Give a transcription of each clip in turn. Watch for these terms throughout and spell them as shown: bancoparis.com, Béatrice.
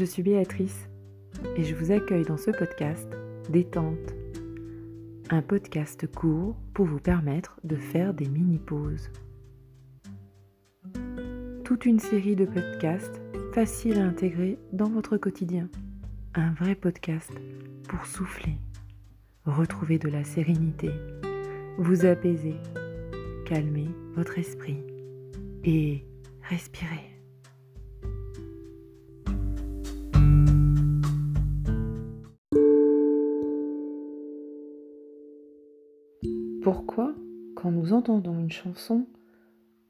Je suis Béatrice et je vous accueille dans ce podcast Détente. Un podcast court pour vous permettre de faire des mini-pauses. Toute une série de podcasts faciles à intégrer dans votre quotidien. Un vrai podcast pour souffler, retrouver de la sérénité, vous apaiser, calmer votre esprit et respirer. Pourquoi, quand nous entendons une chanson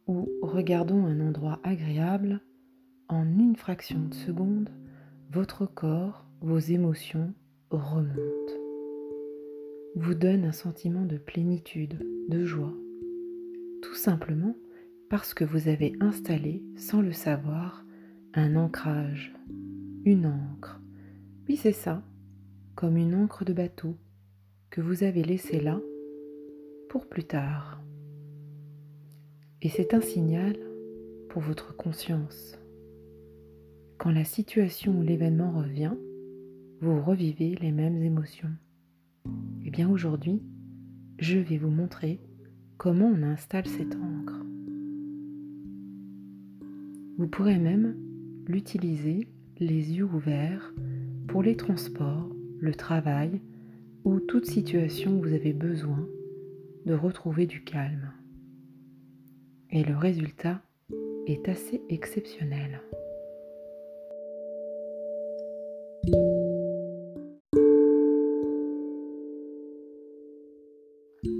ou regardons un endroit agréable, en une fraction de seconde, votre corps, vos émotions remontent, vous donnent un sentiment de plénitude, de joie, tout simplement parce que vous avez installé, sans le savoir, un ancrage, une ancre. Puis c'est ça, comme une ancre de bateau que vous avez laissée là, pour plus tard. Et c'est un signal pour votre conscience. Quand la situation ou l'événement revient, vous revivez les mêmes émotions. Et bien aujourd'hui, je vais vous montrer comment on installe cette ancre. Vous pourrez même l'utiliser les yeux ouverts pour les transports, le travail ou toute situation où vous avez besoin de retrouver du calme. Et le résultat est assez exceptionnel.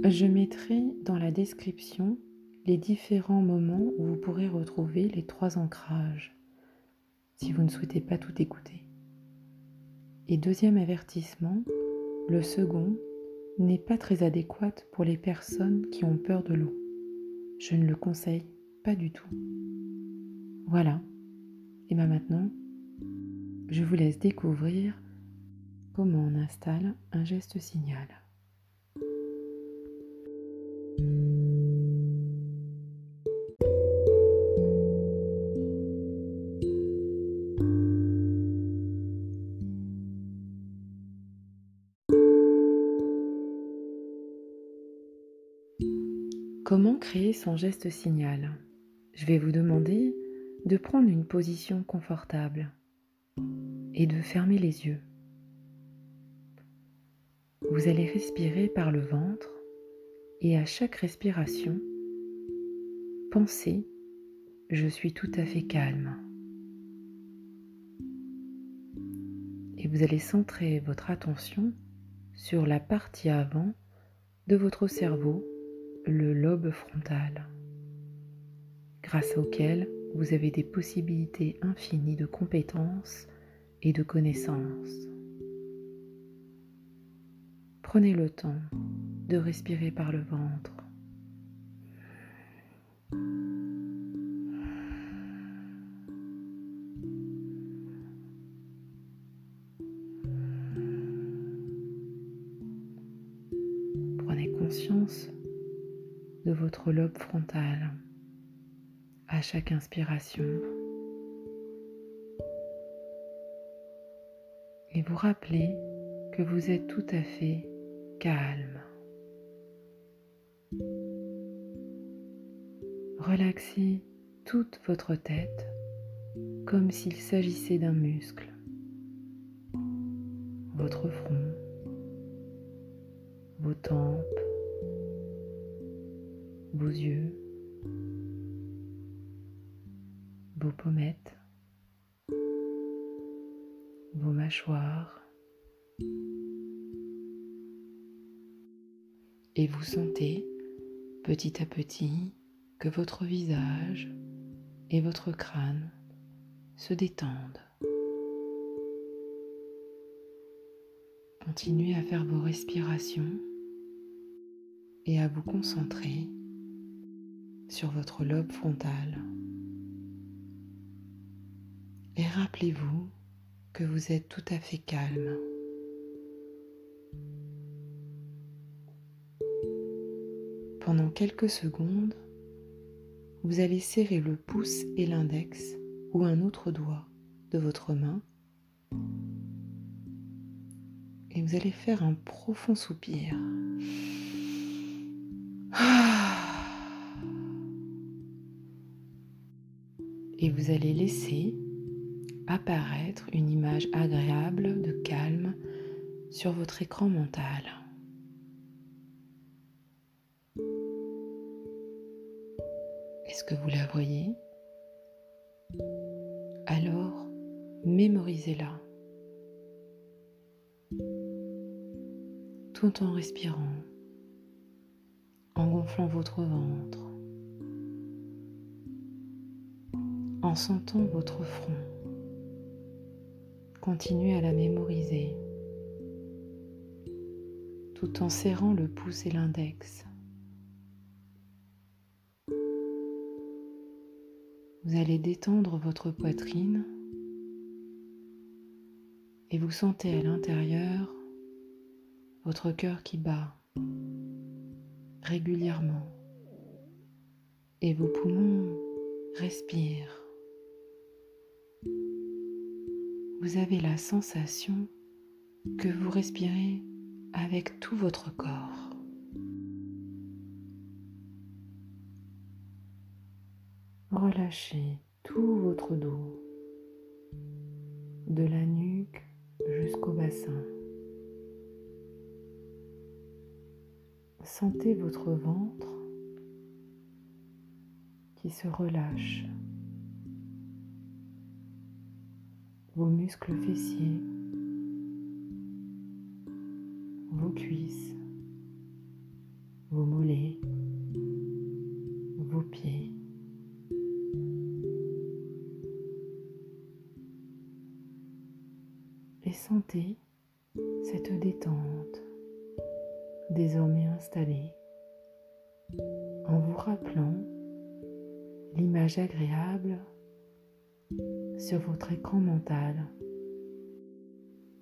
Je mettrai dans la description les différents moments où vous pourrez retrouver les trois ancrages, si vous ne souhaitez pas tout écouter. Et deuxième avertissement, le second n'est pas très adéquate pour les personnes qui ont peur de l'eau. Je ne le conseille pas du tout. Voilà. Et bien maintenant, je vous laisse découvrir comment on installe un geste signal. Comment créer son geste signal ? Je vais vous demander de prendre une position confortable et de fermer les yeux. Vous allez respirer par le ventre et à chaque respiration, pensez « Je suis tout à fait calme ». Et vous allez centrer votre attention sur la partie avant de votre cerveau, le lobe frontal, grâce auquel vous avez des possibilités infinies de compétences et de connaissances. Prenez le temps de respirer par le ventre. Prenez conscience de votre lobe frontal à chaque inspiration et vous rappelez que vous êtes tout à fait calme. Relaxez toute votre tête comme s'il s'agissait d'un muscle, votre front, vos tempes, vos yeux, vos pommettes, vos mâchoires, et vous sentez petit à petit que votre visage et votre crâne se détendent. Continuez à faire vos respirations et à vous concentrer sur votre lobe frontal. Et rappelez-vous que vous êtes tout à fait calme. Pendant quelques secondes, vous allez serrer le pouce et l'index ou un autre doigt de votre main et vous allez faire un profond soupir. Et vous allez laisser apparaître une image agréable de calme sur votre écran mental. Est-ce que vous la voyez ? Alors, mémorisez-la. Tout en respirant, en gonflant votre ventre, en sentant votre front. Continuez à la mémoriser, tout en serrant le pouce et l'index. Vous allez détendre votre poitrine et vous sentez à l'intérieur votre cœur qui bat régulièrement et vos poumons respirent. Vous avez la sensation que vous respirez avec tout votre corps. Relâchez tout votre dos, de la nuque jusqu'au bassin. Sentez votre ventre qui se relâche. Vos muscles fessiers, vos cuisses, vos mollets, vos pieds. Et sentez cette détente désormais installée en vous rappelant l'image agréable sur votre écran mental,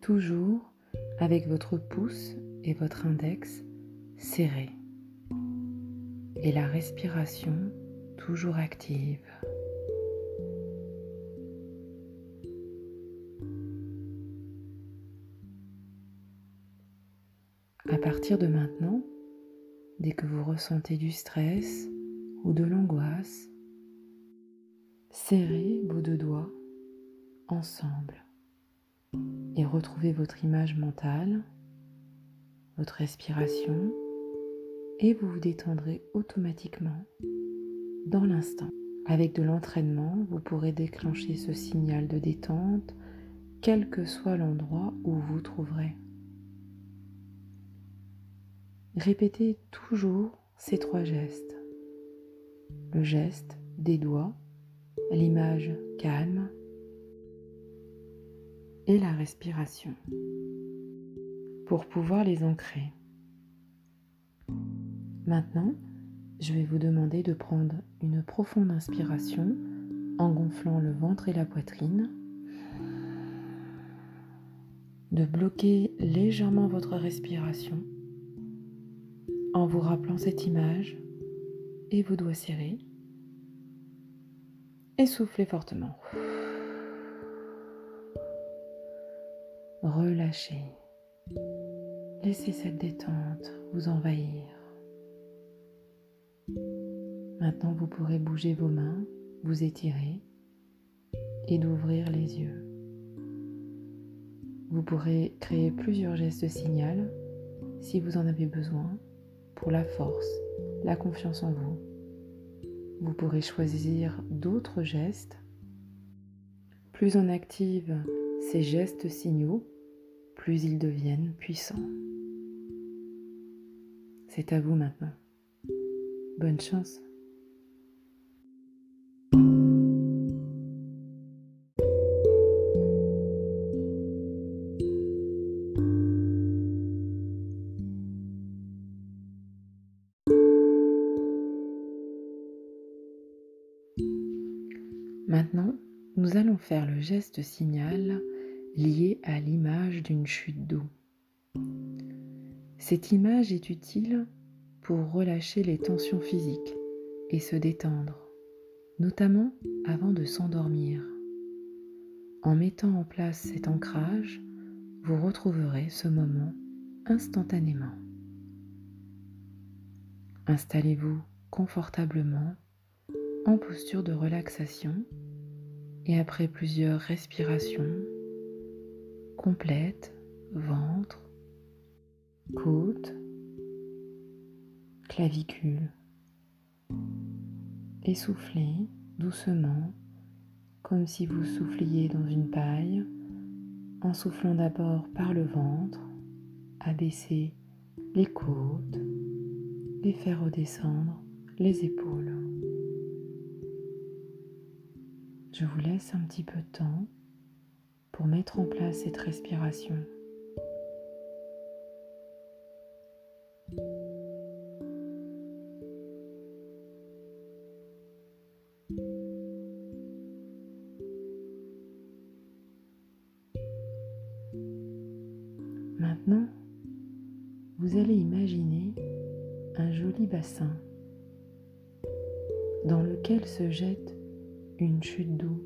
toujours avec votre pouce et votre index serrés et la respiration toujours active. À partir de maintenant, dès que vous ressentez du stress ou de l'angoisse, serrez vos deux doigts ensemble et retrouvez votre image mentale, votre respiration et vous vous détendrez automatiquement dans l'instant. Avec de l'entraînement, vous pourrez déclencher ce signal de détente quel que soit l'endroit où vous vous trouverez. Répétez toujours ces trois gestes. Le geste des doigts, l'image calme et la respiration pour pouvoir les ancrer. Maintenant, je vais vous demander de prendre une profonde inspiration en gonflant le ventre et la poitrine, de bloquer légèrement votre respiration en vous rappelant cette image et vos doigts serrés. Et soufflez fortement. Relâchez. Laissez cette détente vous envahir. Maintenant, vous pourrez bouger vos mains, vous étirer et d'ouvrir les yeux. Vous pourrez créer plusieurs gestes de signal si vous en avez besoin pour la force, la confiance en vous. Vous pourrez choisir d'autres gestes. Plus on active ces gestes signaux, plus ils deviennent puissants. C'est à vous maintenant. Bonne chance. Maintenant, nous allons faire le geste signal lié à l'image d'une chute d'eau. Cette image est utile pour relâcher les tensions physiques et se détendre, notamment avant de s'endormir. En mettant en place cet ancrage, vous retrouverez ce moment instantanément. Installez-vous confortablement en posture de relaxation et après plusieurs respirations complètes, ventre, côte, clavicule, et soufflez doucement comme si vous souffliez dans une paille, en soufflant d'abord par le ventre, abaissez les côtes et faire redescendre les épaules. Je vous laisse un petit peu de temps pour mettre en place cette respiration. Maintenant, vous allez imaginer un joli bassin dans lequel se jette une chute d'eau.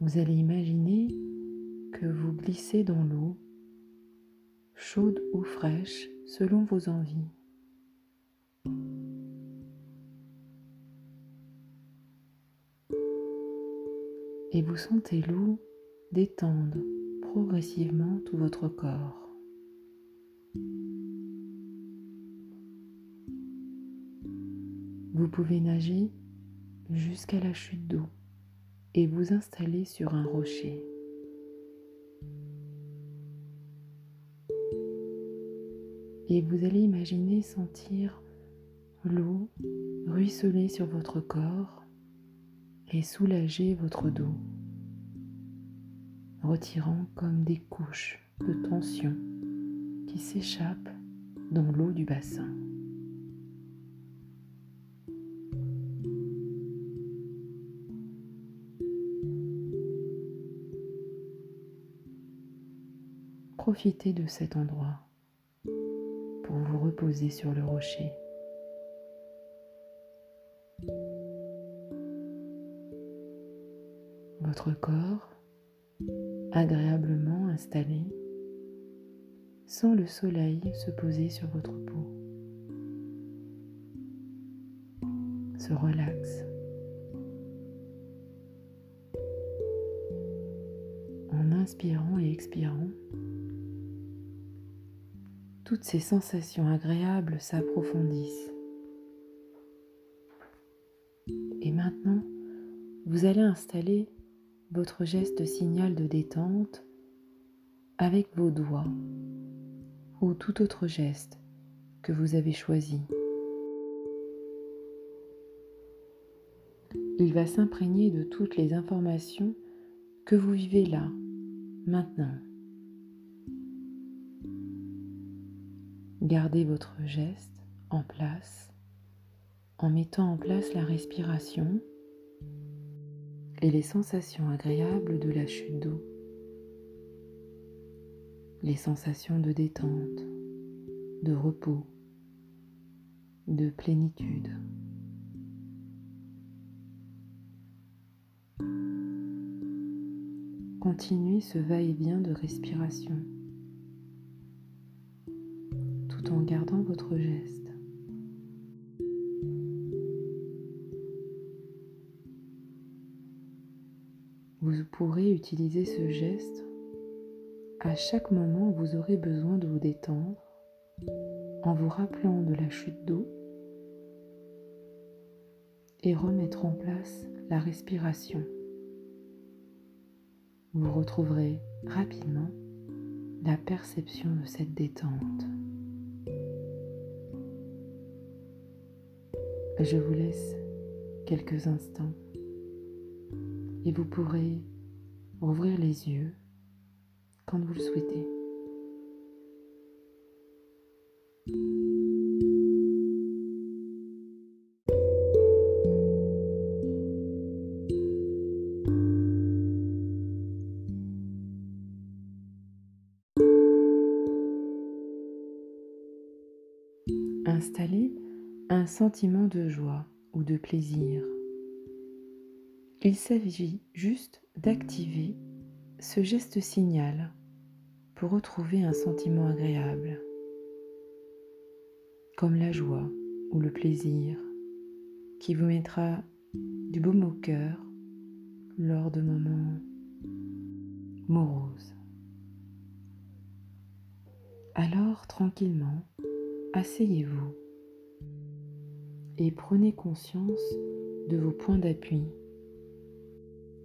Vous allez imaginer que vous glissez dans l'eau, chaude ou fraîche, selon vos envies. Et vous sentez l'eau détendre progressivement tout votre corps. Vous pouvez nager jusqu'à la chute d'eau et vous installer sur un rocher. Et vous allez imaginer sentir l'eau ruisseler sur votre corps et soulager votre dos, retirant comme des couches de tension qui s'échappent dans l'eau du bassin. Profitez de cet endroit pour vous reposer sur le rocher. Votre corps, agréablement installé, sent le soleil se poser sur votre peau, se relaxe. En inspirant et expirant, toutes ces sensations agréables s'approfondissent. Et maintenant, vous allez installer votre geste signal de détente avec vos doigts ou tout autre geste que vous avez choisi. Il va s'imprégner de toutes les informations que vous vivez là, maintenant. Gardez votre geste en place en mettant en place la respiration et les sensations agréables de la chute d'eau, les sensations de détente, de repos, de plénitude. Continuez ce va-et-vient de respiration, tout en gardant votre geste. Vous pourrez utiliser ce geste à chaque moment où vous aurez besoin de vous détendre, en vous rappelant de la chute d'eau et remettre en place la respiration. Vous retrouverez rapidement la perception de cette détente. Je vous laisse quelques instants. Et vous pourrez ouvrir les yeux quand vous le souhaitez. Installez un sentiment de joie ou de plaisir Il s'agit juste d'activer ce geste signal pour retrouver un sentiment agréable, comme la joie ou le plaisir, qui vous mettra du baume au cœur lors de moments moroses. Alors, tranquillement, asseyez-vous et prenez conscience de vos points d'appui,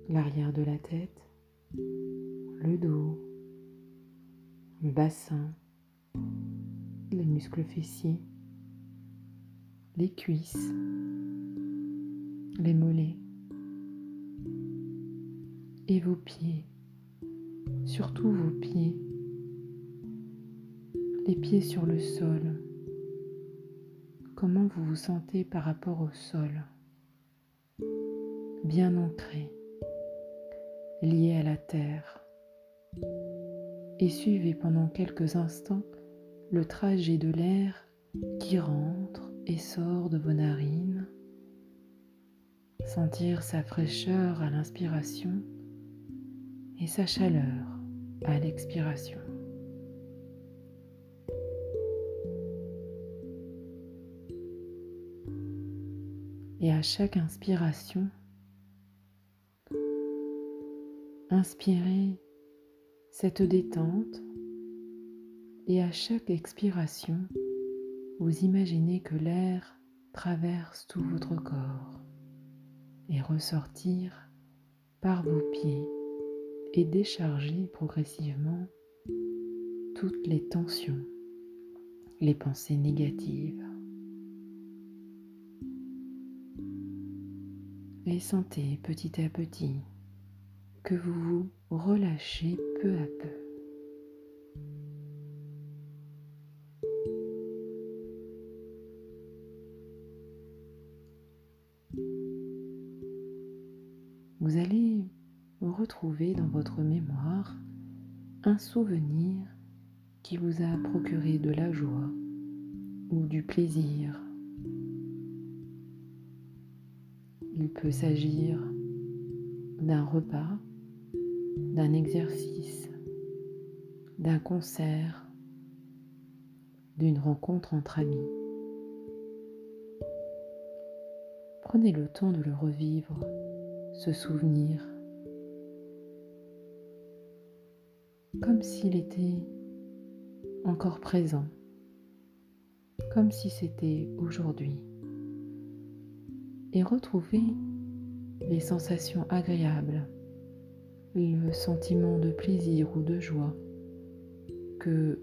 l'arrière de la tête, le dos, le bassin, les muscles fessiers, les cuisses, les mollets et vos pieds, surtout vos pieds, les pieds sur le sol. Comment vous vous sentez par rapport au sol? Bien ancré, lié à la terre. Et suivez pendant quelques instants le trajet de l'air qui rentre et sort de vos narines. Sentir sa fraîcheur à l'inspiration et sa chaleur à l'expiration. Et à chaque inspiration, inspirez cette détente, et à chaque expiration, vous imaginez que l'air traverse tout votre corps et ressortir par vos pieds et décharger progressivement toutes les tensions, les pensées négatives. Et sentez petit à petit que vous vous relâchez peu à peu. Vous allez retrouver dans votre mémoire un souvenir qui vous a procuré de la joie ou du plaisir. Il peut s'agir d'un repas, d'un exercice, d'un concert, d'une rencontre entre amis. Prenez le temps de le revivre, ce souvenir, comme s'il était encore présent, comme si c'était aujourd'hui. Et retrouvez les sensations agréables, le sentiment de plaisir ou de joie que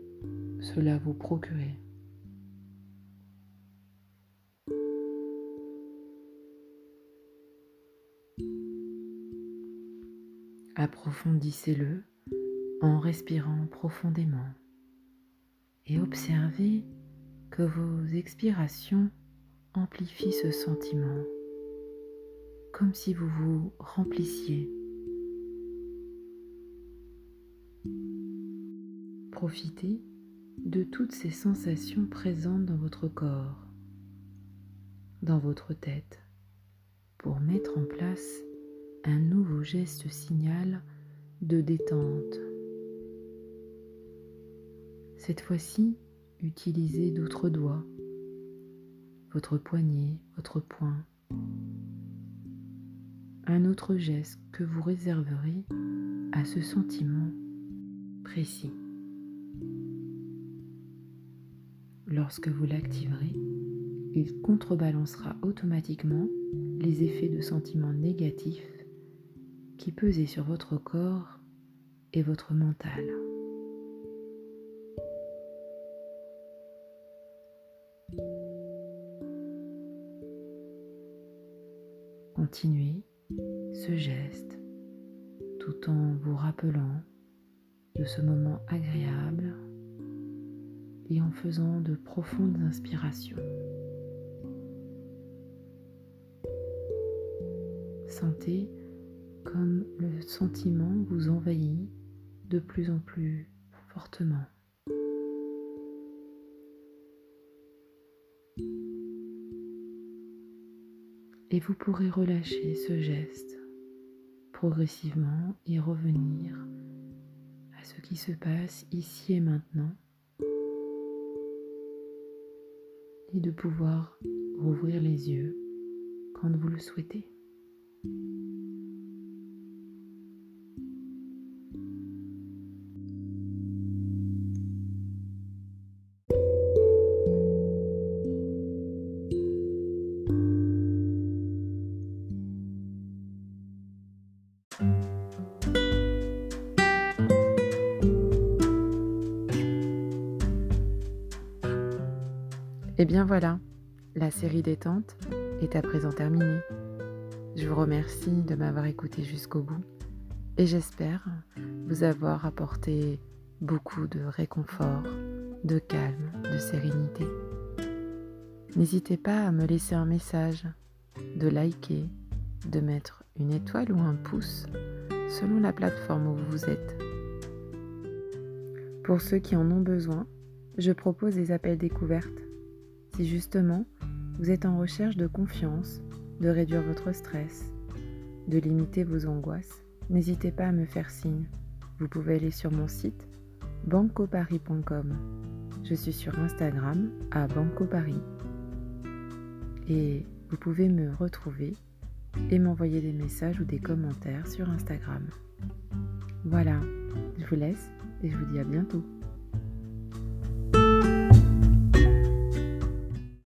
cela vous procurait. Approfondissez-le en respirant profondément et observez que vos expirations amplifient ce sentiment, comme si vous vous remplissiez. Profitez de toutes ces sensations présentes dans votre corps, dans votre tête, pour mettre en place un nouveau geste signal de détente. Cette fois-ci, utilisez d'autres doigts, votre poignet, votre poing. Un autre geste que vous réserverez à ce sentiment précis. Lorsque vous l'activerez, il contrebalancera automatiquement les effets de sentiments négatifs qui pesaient sur votre corps et votre mental. Continuez ce geste tout en vous rappelant de ce moment agréable et en faisant de profondes inspirations. Sentez comme le sentiment vous envahit de plus en plus fortement. Et vous pourrez relâcher ce geste progressivement et revenir à ce qui se passe ici et maintenant et de pouvoir rouvrir les yeux quand vous le souhaitez. Et bien voilà, la série détente est à présent terminée. Je vous remercie de m'avoir écouté jusqu'au bout et j'espère vous avoir apporté beaucoup de réconfort, de calme, de sérénité. N'hésitez pas à me laisser un message, de liker, de mettre une étoile ou un pouce selon la plateforme où vous êtes. Pour ceux qui en ont besoin, je propose des appels découvertes. Si justement, vous êtes en recherche de confiance, de réduire votre stress, de limiter vos angoisses, n'hésitez pas à me faire signe. Vous pouvez aller sur mon site bancoparis.com. Je suis sur Instagram à bancoparis. Et vous pouvez me retrouver et m'envoyer des messages ou des commentaires sur Instagram. Voilà, je vous laisse et je vous dis à bientôt.